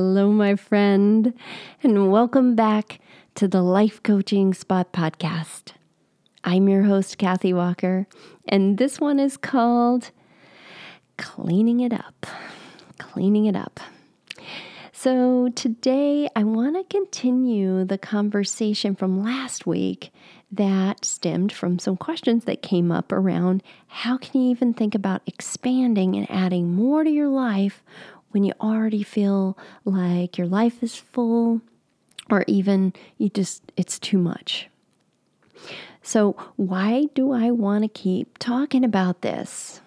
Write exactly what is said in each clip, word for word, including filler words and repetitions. Hello, my friend, and welcome back to the Life Coaching Spot Podcast. I'm your host, Kathy Walker, and this one is called Cleaning It Up. Cleaning It Up. So today I want to continue the conversation from last week that stemmed from some questions that came up around how can you even think about expanding and adding more to your life when you already feel like your life is full, or even you just, it's too much. So why do I want to keep talking about this?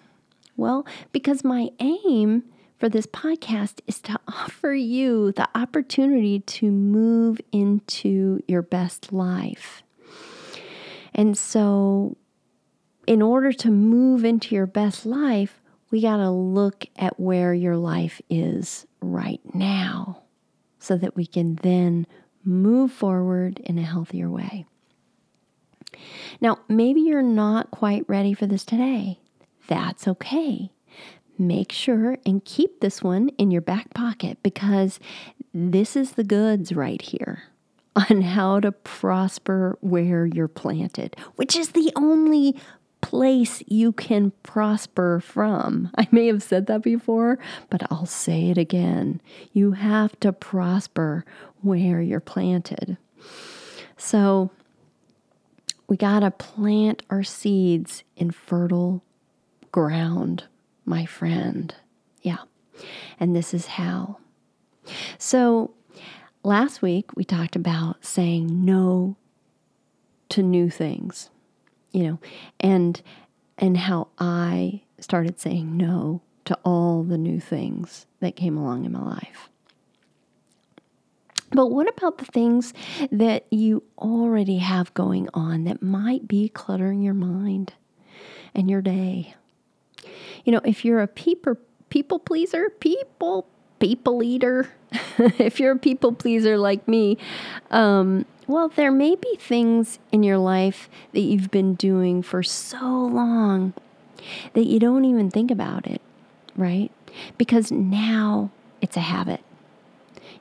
Well, because my aim for this podcast is to offer you the opportunity to move into your best life. And so in order to move into your best life, we got to look at where your life is right now so that we can then move forward in a healthier way. Now, maybe you're not quite ready for this today. That's okay. Make sure and keep this one in your back pocket because this is the goods right here on how to prosper where you're planted, which is the only place you can prosper from. I may have said that before, but I'll say it again. You have to prosper where you're planted. So we got to plant our seeds in fertile ground, my friend. Yeah. And this is how. So last week we talked about saying no to new things. You know, and and how I started saying no to all the new things that came along in my life. But what about the things that you already have going on that might be cluttering your mind and your day? You know, if you're a peeper, people pleaser, people, people eater, if you're a people pleaser like me, um, well, there may be things in your life that you've been doing for so long that you don't even think about it, right? Because now it's a habit.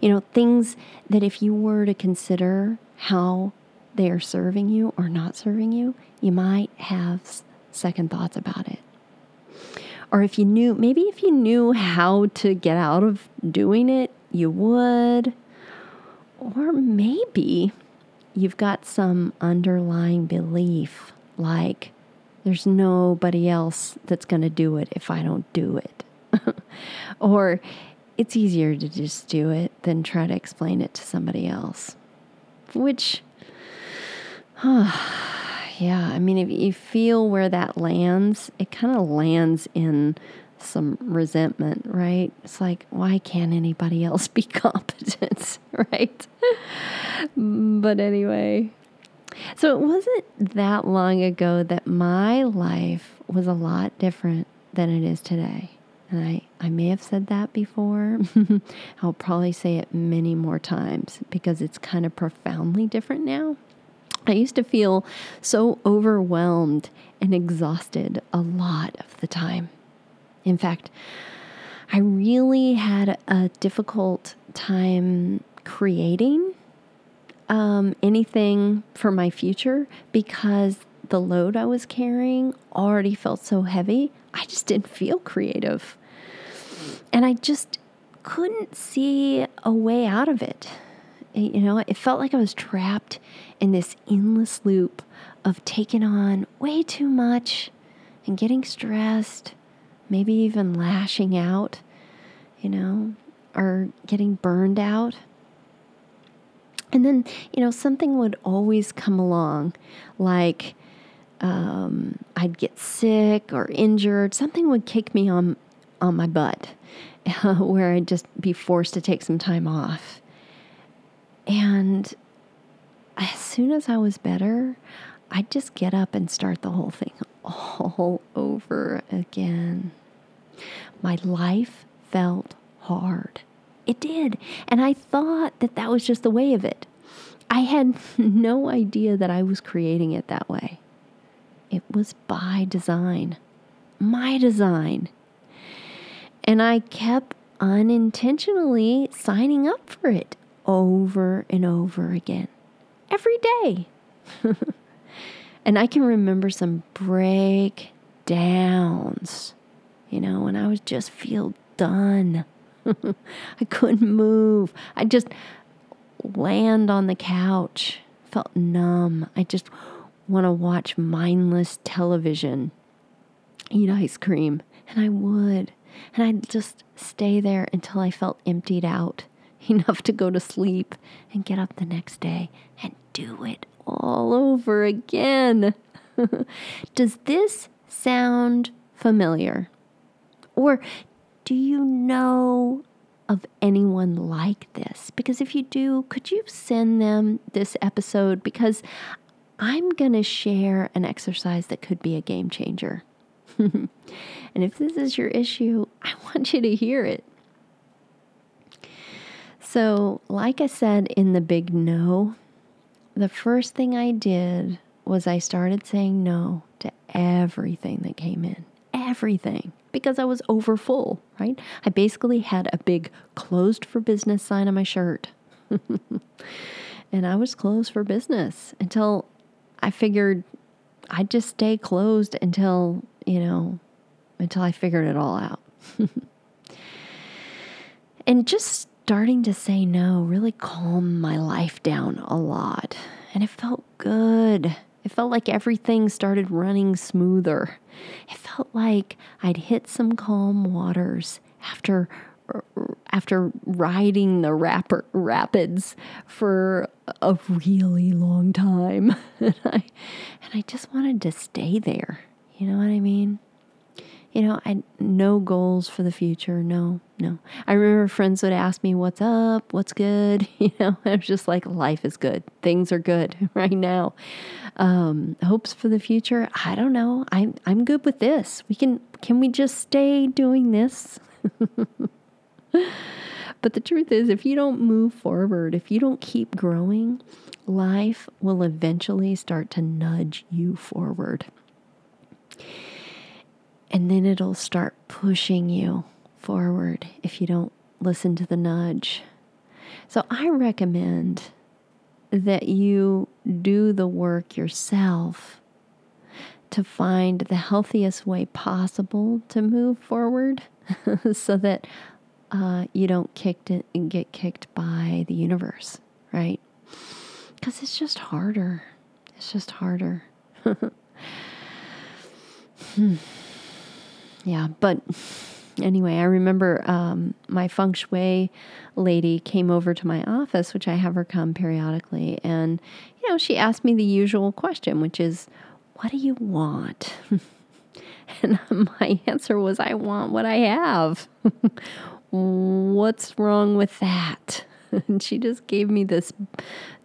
You know, things that if you were to consider how they are serving you or not serving you, you might have second thoughts about it. Or if you knew, maybe if you knew how to get out of doing it, you would. Or maybe you've got some underlying belief like there's nobody else that's going to do it if I don't do it. Or it's easier to just do it than try to explain it to somebody else. Which, huh, yeah, I mean, if you feel where that lands, it kind of lands in some resentment, right? It's like, why can't anybody else be competent, right? But anyway, so it wasn't that long ago that my life was a lot different than it is today. And I, I may have said that before. I'll probably say it many more times because it's kind of profoundly different now. I used to feel so overwhelmed and exhausted a lot of the time. In fact, I really had a difficult time creating um, anything for my future because the load I was carrying already felt so heavy. I just didn't feel creative. And I just couldn't see a way out of it. You know, it felt like I was trapped in this endless loop of taking on way too much and getting stressed. Maybe even lashing out, you know, or getting burned out. And then, you know, something would always come along, like um, I'd get sick or injured. Something would kick me on, on my butt uh, where I'd just be forced to take some time off. And as soon as I was better, I'd just get up and start the whole thing all over again. My life felt hard. It did. And I thought that that was just the way of it. I had no idea that I was creating it that way. It was by design, my design. And I kept unintentionally signing up for it over and over again, every day. And I can remember some breakdowns, you know, when I was just feel done. I couldn't move. I just land on the couch, felt numb. I just want to watch mindless television, eat ice cream. And I would. And I'd just stay there until I felt emptied out enough to go to sleep and get up the next day and do it all over again. Does this sound familiar? Or do you know of anyone like this? Because if you do, could you send them this episode? Because I'm going to share an exercise that could be a game changer. And if this is your issue, I want you to hear it. So, like I said in the big no, the first thing I did was I started saying no to everything that came in. Everything. Because I was overfull, right? I basically had a big closed for business sign on my shirt. And I was closed for business until I figured I'd just stay closed until, you know, until I figured it all out. And just starting to say no really calmed my life down a lot. And it felt good. It felt like everything started running smoother. It felt like I'd hit some calm waters after after riding the rapper, rapids for a really long time. and, I, and I just wanted to stay there. You know what I mean? You know, I no goals for the future. No, no. I remember friends would ask me, what's up? What's good? You know, I was just like, life is good. Things are good right now. Um, hopes for the future? I don't know. I'm I'm good with this. We can can we just stay doing this? But the truth is, if you don't move forward, if you don't keep growing, life will eventually start to nudge you forward. And then it'll start pushing you forward if you don't listen to the nudge. So I recommend that you do the work yourself to find the healthiest way possible to move forward so that uh, you don't kicked and get kicked by the universe, right? Because it's just harder. It's just harder. hmm. Yeah, but anyway, I remember um, my feng shui lady came over to my office, which I have her come periodically, and, you know, she asked me the usual question, which is, what do you want? And my answer was, I want what I have. What's wrong with that? And she just gave me this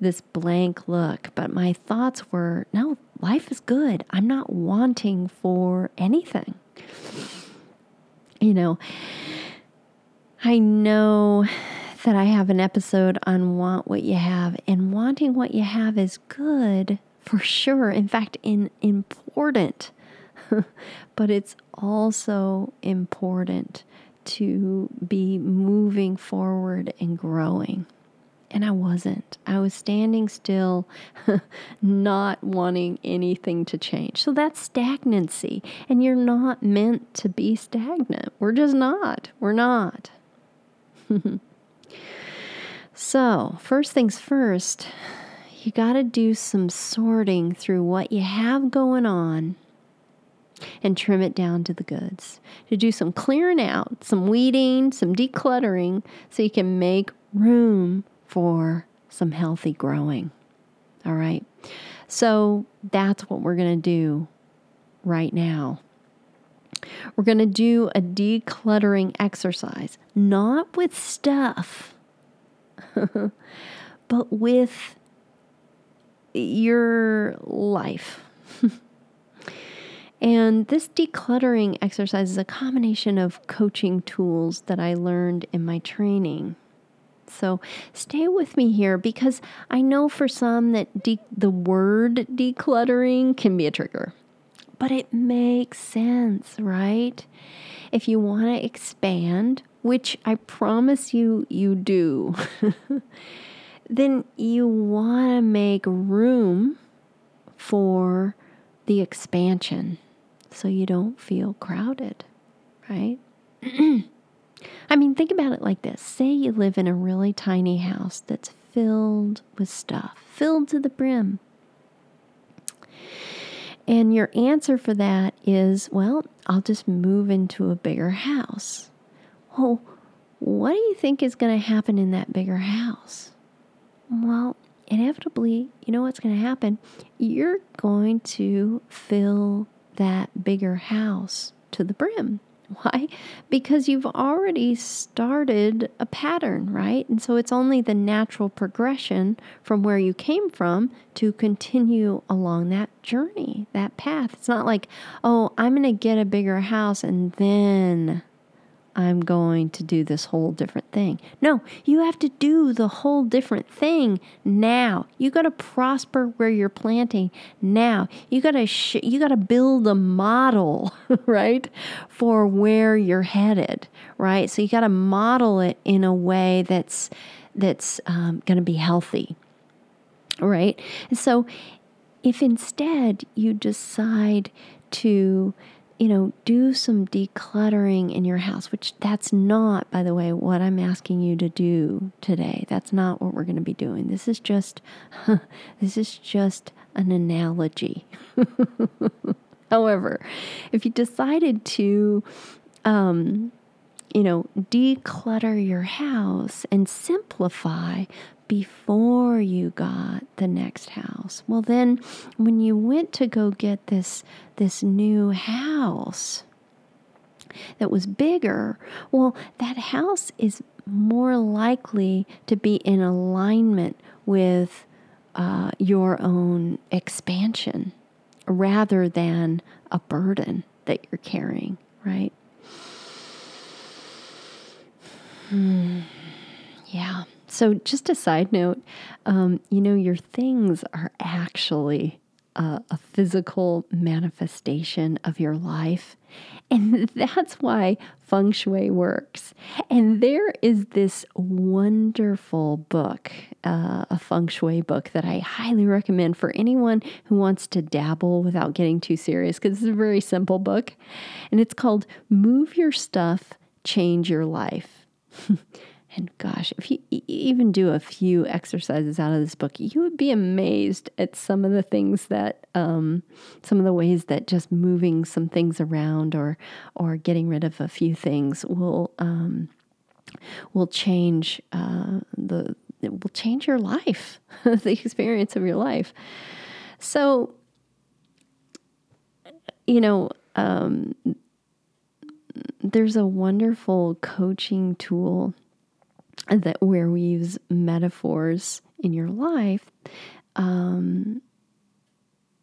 this blank look, but my thoughts were, no, life is good. I'm not wanting for anything. You know, I know that I have an episode on want what you have, and wanting what you have is good for sure. In fact, in important, but it's also important to be moving forward and growing. And I wasn't. I was standing still, not wanting anything to change. So that's stagnancy. And you're not meant to be stagnant. We're just not. We're not. So, first things first, you got to do some sorting through what you have going on and trim it down to the goods. To do some clearing out, some weeding, some decluttering, so you can make room for some healthy growing. All right. So that's what we're going to do right now. We're going to do a decluttering exercise, not with stuff, but with your life. And this decluttering exercise is a combination of coaching tools that I learned in my training. So stay with me here, because I know for some that de- the word decluttering can be a trigger. but it makes sense, right? If you want to expand, which I promise you, you do, then you want to make room for the expansion so you don't feel crowded, right? I mean, think about it like this. Say you live in a really tiny house that's filled with stuff, filled to the brim. And your answer for that is, well, I'll just move into a bigger house. Well, what do you think is going to happen in that bigger house? Well, inevitably, you know what's going to happen? You're going to fill that bigger house to the brim. Why? Because you've already started a pattern, right? And so it's only the natural progression from where you came from to continue along that journey, that path. It's not like, oh, I'm going to get a bigger house and then I'm going to do this whole different thing. No, you have to do the whole different thing now. You got to prosper where you're planting now. You got to sh- you got to build a model, right, for where you're headed, right? So you got to model it in a way that's that's um, going to be healthy, right? And so, if instead you decide to, you know, do some decluttering in your house, which that's not, by the way, what I'm asking you to do today. That's not what we're going to be doing. This is just, this is just an analogy. However, if you decided to, um, you know, declutter your house and simplify before you got the next house, well, then when you went to go get this this new house that was bigger, well, that house is more likely to be in alignment with uh, your own expansion rather than a burden that you're carrying, right? Hmm. Yeah. So just a side note, um, you know, your things are actually uh, a physical manifestation of your life. And that's why feng shui works. And there is this wonderful book, uh, a feng shui book that I highly recommend for anyone who wants to dabble without getting too serious, because it's a very simple book. And it's called Move Your Stuff, Change Your Life. And gosh, if you even do a few exercises out of this book, you would be amazed at some of the things that, um, some of the ways that just moving some things around or or getting rid of a few things will um, will change uh, the it will change your life, the experience of your life. So, you know. Um, There's a wonderful coaching tool that where we use metaphors in your life um,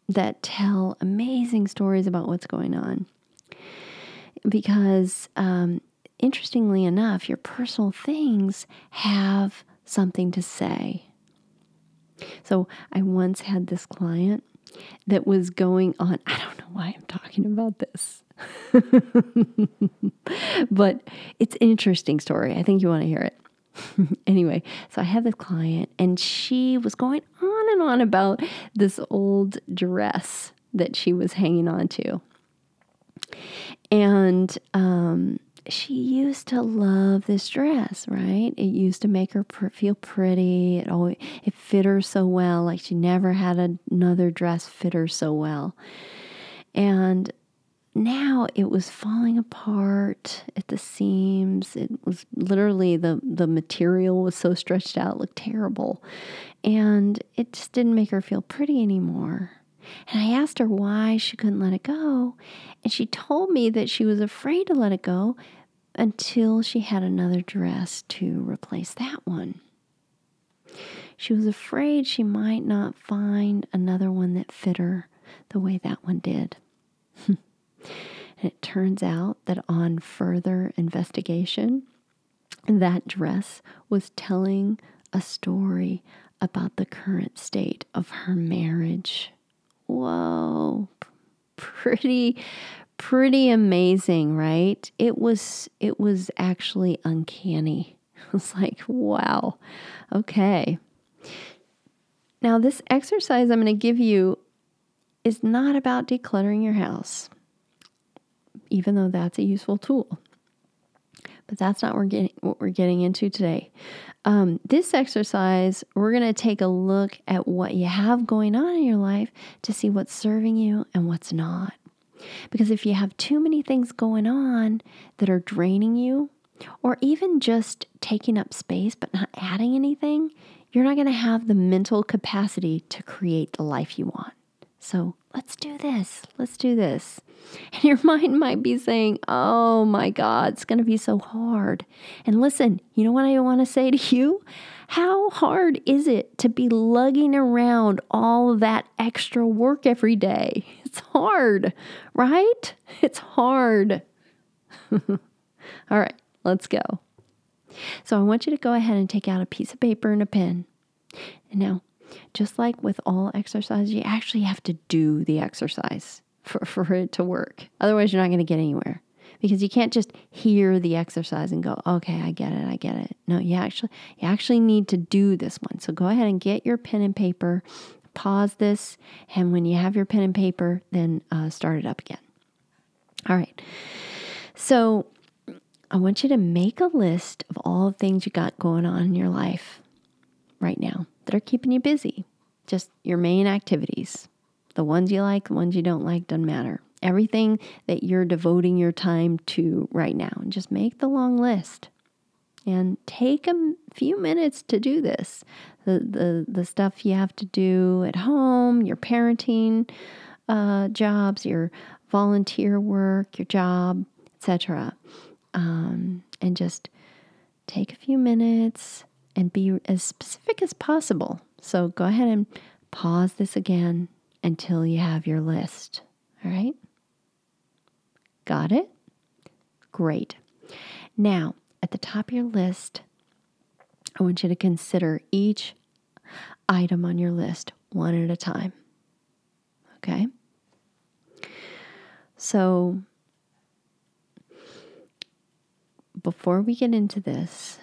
that tell amazing stories about what's going on. Because um, interestingly enough, your personal things have something to say. So I once had this client that was going on, I don't know why I'm talking about this. But it's an interesting story. I think you want to hear it. Anyway, so I had this client and she was going on and on about this old dress that she was hanging on to. And um, she used to love this dress, right? It used to make her pr- feel pretty. It always, it fit her so well. Like she never had another dress fit her so well. And now it was falling apart at the seams. It was literally the, the material was so stretched out, it looked terrible. And it just didn't make her feel pretty anymore. And I asked her why she couldn't let it go. And she told me that she was afraid to let it go until she had another dress to replace that one. She was afraid she might not find another one that fit her the way that one did. And it turns out that on further investigation, that dress was telling a story about the current state of her marriage. Whoa, pretty, pretty amazing, right? It was, it was actually uncanny. It was like, wow, okay. Now, this exercise I'm going to give you is not about decluttering your house, even though that's a useful tool. But that's not what we're getting, what we're getting into today. Um, this exercise, we're going to take a look at what you have going on in your life to see what's serving you and what's not. Because if you have too many things going on that are draining you, or even just taking up space but not adding anything, you're not going to have the mental capacity to create the life you want. So let's do this. Let's do this. And your mind might be saying, oh my God, it's going to be so hard. And listen, you know what I want to say to you? How hard is it to be lugging around all of that extra work every day? It's hard, right? It's hard. All right, let's go. So I want you to go ahead and take out a piece of paper and a pen. And now, just like with all exercises, you actually have to do the exercise for, for it to work. Otherwise, you're not going to get anywhere because you can't just hear the exercise and go, okay, I get it, I get it. No, you actually you actually need to do this one. So go ahead and get your pen and paper, pause this, and when you have your pen and paper, then uh, start it up again. All right. So I want you to make a list of all the things you got going on in your life right now that are keeping you busy. Just your main activities. The ones you like, the ones you don't like, doesn't matter. Everything that you're devoting your time to right now. And just make the long list. And take a few minutes to do this. The the, the stuff you have to do at home, your parenting uh, jobs, your volunteer work, your job, et cetera. Um, and just take a few minutes and be as specific as possible. So go ahead and pause this again until you have your list. All right? Got it? Great. Now, at the top of your list, I want you to consider each item on your list one at a time. Okay? So, before we get into this,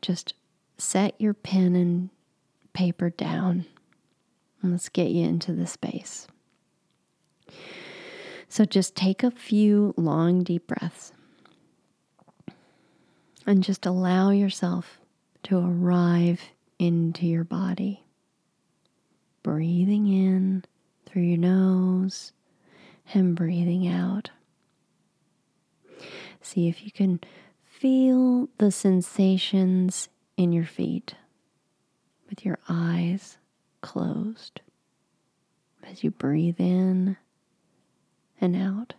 just set your pen and paper down, and let's get you into the space. So just take a few long, deep breaths and just allow yourself to arrive into your body. Breathing in through your nose and breathing out. See if you can feel the sensations in your feet, with your eyes closed, as you breathe in and out.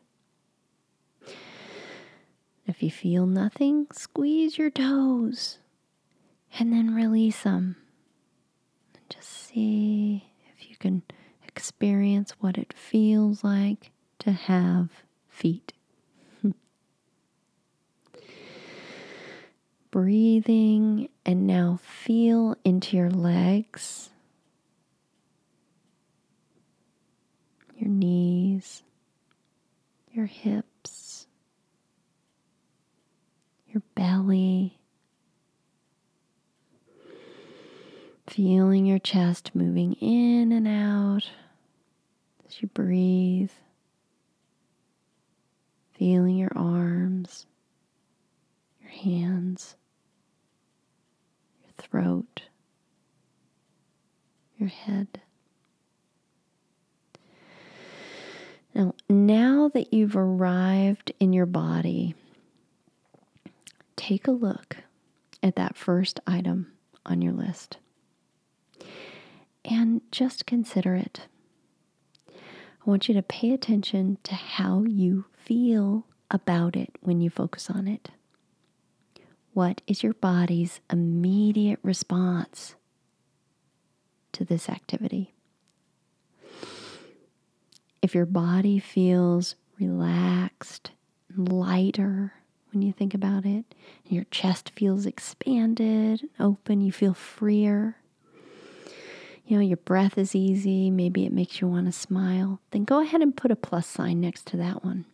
If you feel nothing, squeeze your toes and then release them. And just see if you can experience what it feels like to have feet. Breathing, and now feel into your legs, your knees, your hips, your belly, feeling your chest moving in and out as you breathe, feeling your arms, your hands, throat, your head. Now, now that you've arrived in your body, take a look at that first item on your list and just consider it. I want you to pay attention to how you feel about it when you focus on it. What is your body's immediate response to this activity? If your body feels relaxed and lighter when you think about it, and your chest feels expanded and open, you feel freer, you know, your breath is easy, maybe it makes you want to smile, then go ahead and put a plus sign next to that one.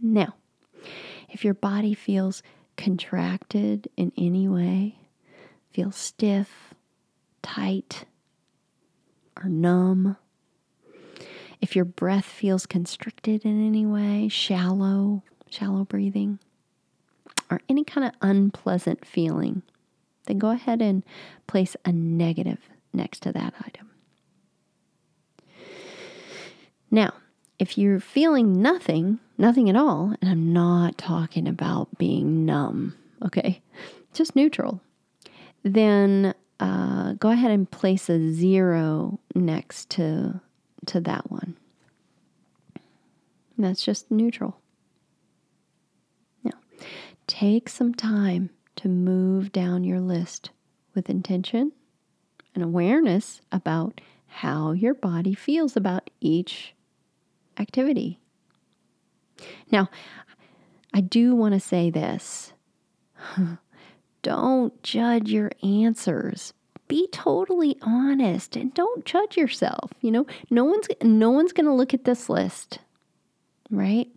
Now, if your body feels contracted in any way, feels stiff, tight, or numb, if your breath feels constricted in any way, shallow, shallow breathing, or any kind of unpleasant feeling, then go ahead and place a negative next to that item. Now, if you're feeling nothing, nothing at all, and I'm not talking about being numb, okay, just neutral, then uh, go ahead and place a zero next to, to that one. And that's just neutral. Now, take some time to move down your list with intention and awareness about how your body feels about each activity. Now, I do want to say this. Don't judge your answers. Be totally honest and don't judge yourself. You know, no one's no one's going to look at this list, right?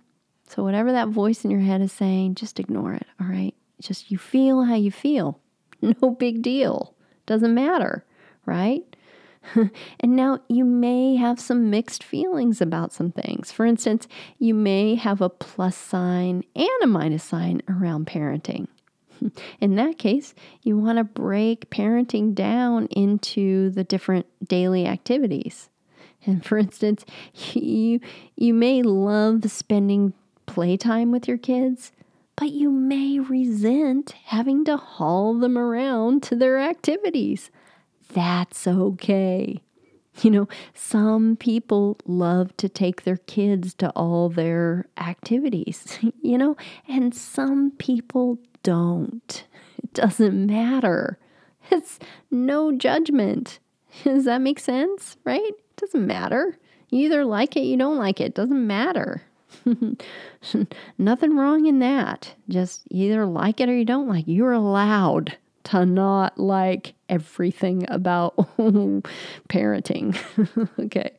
So whatever that voice in your head is saying, just ignore it, all right? Just you feel how you feel. No big deal. Doesn't matter, right? And now you may have some mixed feelings about some things. For instance, you may have a plus sign and a minus sign around parenting. In that case, you want to break parenting down into the different daily activities. And for instance, you you may love spending playtime with your kids, but you may resent having to haul them around to their activities. That's okay. You know, some people love to take their kids to all their activities, you know, and some people don't. It doesn't matter. It's no judgment. Does that make sense? Right? It doesn't matter. You either like it, you don't like it. It doesn't matter. Nothing wrong in that. Just either like it or you don't like it. You're allowed to not like everything about parenting. Okay.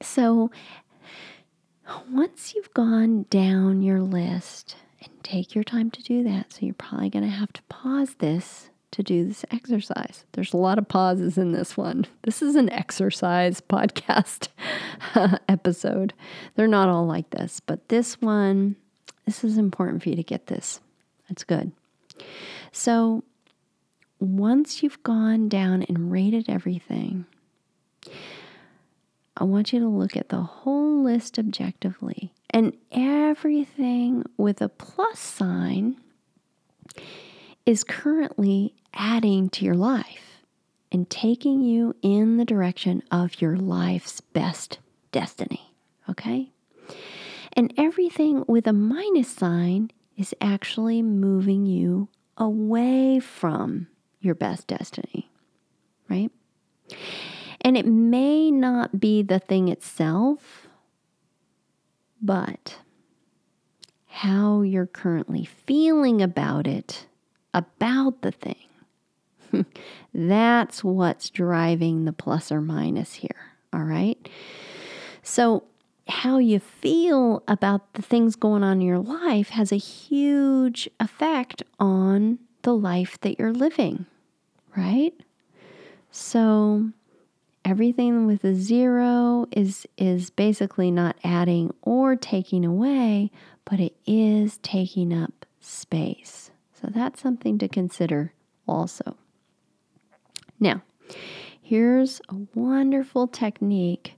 So once you've gone down your list, and take your time to do that. So you're probably going to have to pause this to do this exercise. There's a lot of pauses in this one. This is an exercise podcast episode. They're not all like this, but this one, this is important for you to get this. That's good. So once you've gone down and rated everything, I want you to look at the whole list objectively and everything with a plus sign is currently adding to your life and taking you in the direction of your life's best destiny, okay? And everything with a minus sign is actually moving you away from your best destiny, right? And it may not be the thing itself, but how you're currently feeling about it, about the thing, that's what's driving the plus or minus here, all right? So how you feel about the things going on in your life has a huge effect on the life that you're living, right? So everything with a zero is, is basically not adding or taking away, but it is taking up space. So that's something to consider also. Now, here's a wonderful technique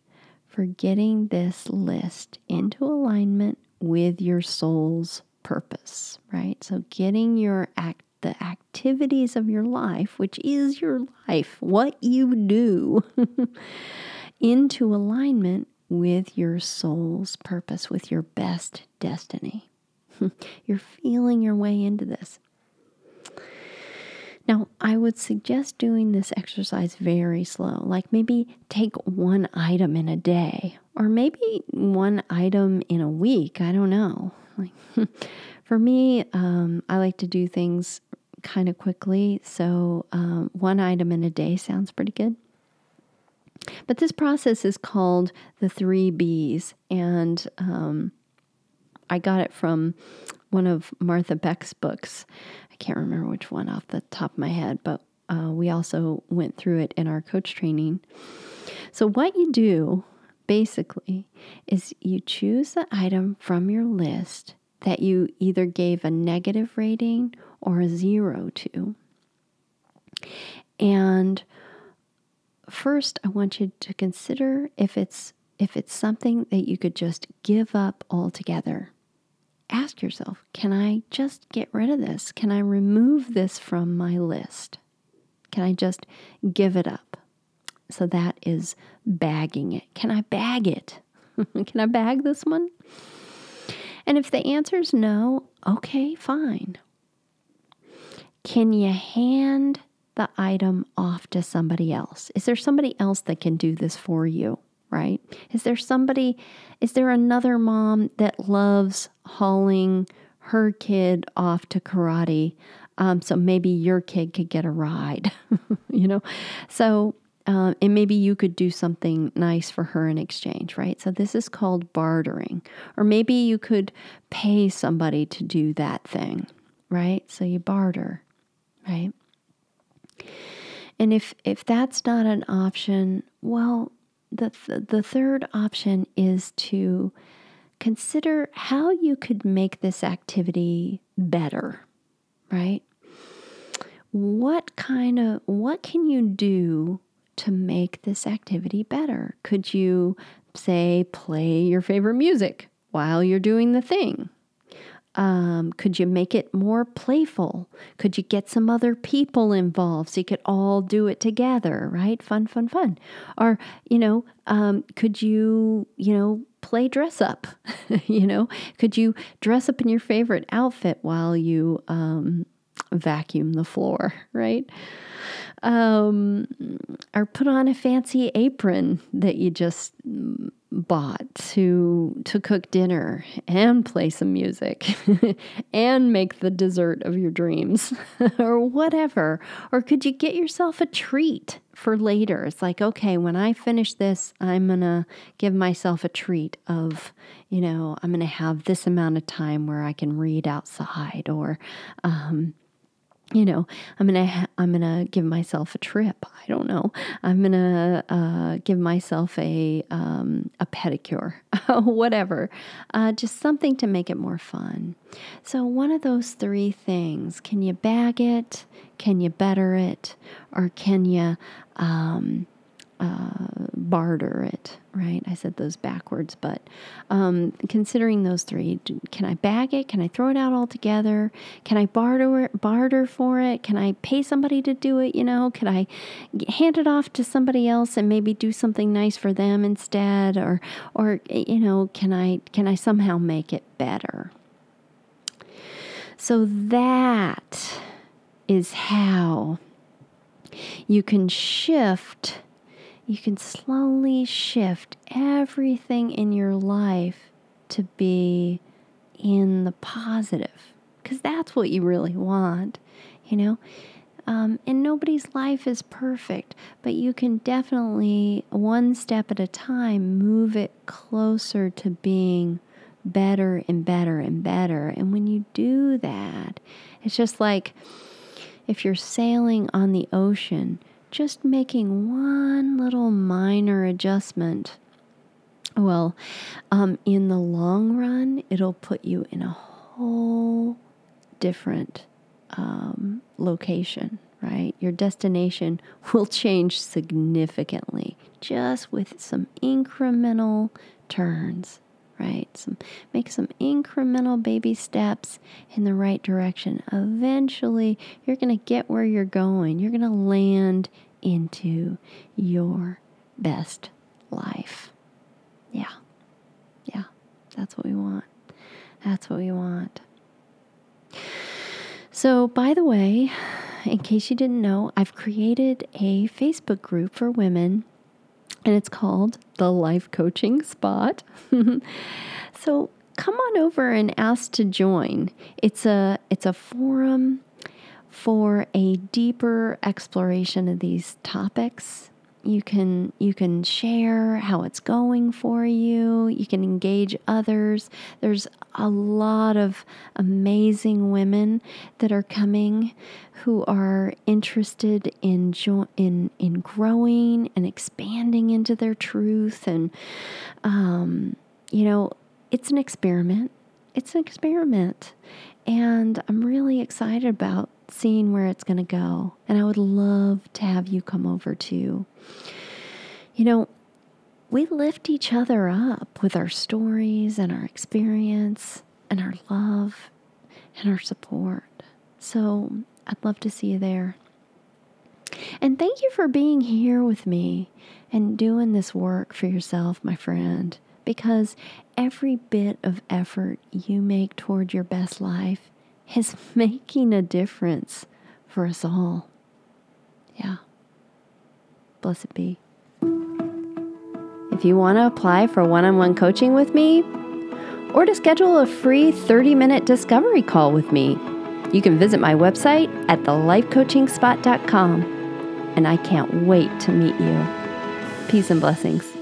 for getting this list into alignment with your soul's purpose, right? So getting your act the activities of your life, which is your life, what you do, into alignment with your soul's purpose, with your best destiny. You're feeling your way into this. Now, I would suggest doing this exercise very slow, like maybe take one item in a day, or maybe one item in a week, I don't know. Like, for me, um, I like to do things kind of quickly. So um, one item in a day sounds pretty good. But this process is called the three B's, and um, I got it from one of Martha Beck's books. I can't remember which one off the top of my head, but uh, we also went through it in our coach training. So what you do basically is you choose the item from your list that you either gave a negative rating or a zero to. And first, I want you to consider if it's if it's something that you could just give up altogether. Ask yourself, can I just get rid of this? Can I remove this from my list? Can I just give it up? So that is bagging it. Can I bag it? Can I bag this one? And if the answer is no, okay, fine. Can you hand the item off to somebody else? Is there somebody else that can do this for you, right? Is there somebody, is there another mom that loves hauling her kid off to karate? Um, so maybe your kid could get a ride, you know? So, um, and maybe you could do something nice for her in exchange, right? So this is called bartering. Or maybe you could pay somebody to do that thing, right? So you barter, right? And if if that's not an option, well, the th- the third option is to consider how you could make this activity better, right? What kind of what can you do to make this activity better? Could you, say, play your favorite music while you're doing the thing? Um, could you make it more playful? Could you get some other people involved so you could all do it together, right? Fun, fun, fun. Or, you know, um, could you, you know, play dress up? You know, could you dress up in your favorite outfit while you um, vacuum the floor, right? Um, or put on a fancy apron that you just bought to to cook dinner and play some music and make the dessert of your dreams or whatever. Or could you get yourself a treat for later? It's like, okay, when I finish this, I'm going to give myself a treat of, you know, I'm going to have this amount of time where I can read outside, or, um, you know, I'm going to, ha- I'm going to give myself a trip. I don't know. I'm going to, uh, give myself a, um, a pedicure, whatever, uh, just something to make it more fun. So one of those three things, can you bag it? Can you better it? Or can you, um, uh, barter it, right? I said those backwards, but, um, considering those three, can I bag it? Can I throw it out altogether? Can I barter barter for it? Can I pay somebody to do it? You know, can I hand it off to somebody else and maybe do something nice for them instead? Or, or, you know, can I, can I somehow make it better? So that is how you can shift You can slowly shift everything in your life to be in the positive, because that's what you really want, you know? Um, and nobody's life is perfect, but you can definitely, one step at a time, move it closer to being better and better and better. And when you do that, it's just like if you're sailing on the ocean, just making one little minor adjustment, well, um, in the long run, it'll put you in a whole different um, location, right? Your destination will change significantly just with some incremental turns, right? Some, make some incremental baby steps in the right direction. Eventually, you're going to get where you're going. You're going to land into your best life. Yeah. Yeah. That's what we want. That's what we want. So, by the way, in case you didn't know, I've created a Facebook group for women, and it's called The Life Coaching Spot. So come on over and ask to join. It's a it's a forum for a deeper exploration of these topics. You can you can share how it's going for you. You can engage others. There's a lot of amazing women that are coming who are interested in jo- in in growing and expanding into their truth. And um, you know, it's an experiment. It's an experiment, and I'm really excited about seeing where it's going to go. And I would love to have you come over too. You know, we lift each other up with our stories and our experience and our love and our support. So I'd love to see you there. And thank you for being here with me and doing this work for yourself, my friend, because every bit of effort you make toward your best life is making a difference for us all. Yeah. Blessed be. If you want to apply for one-on-one coaching with me or to schedule a free thirty-minute discovery call with me, you can visit my website at the life coaching spot dot com. And I can't wait to meet you. Peace and blessings.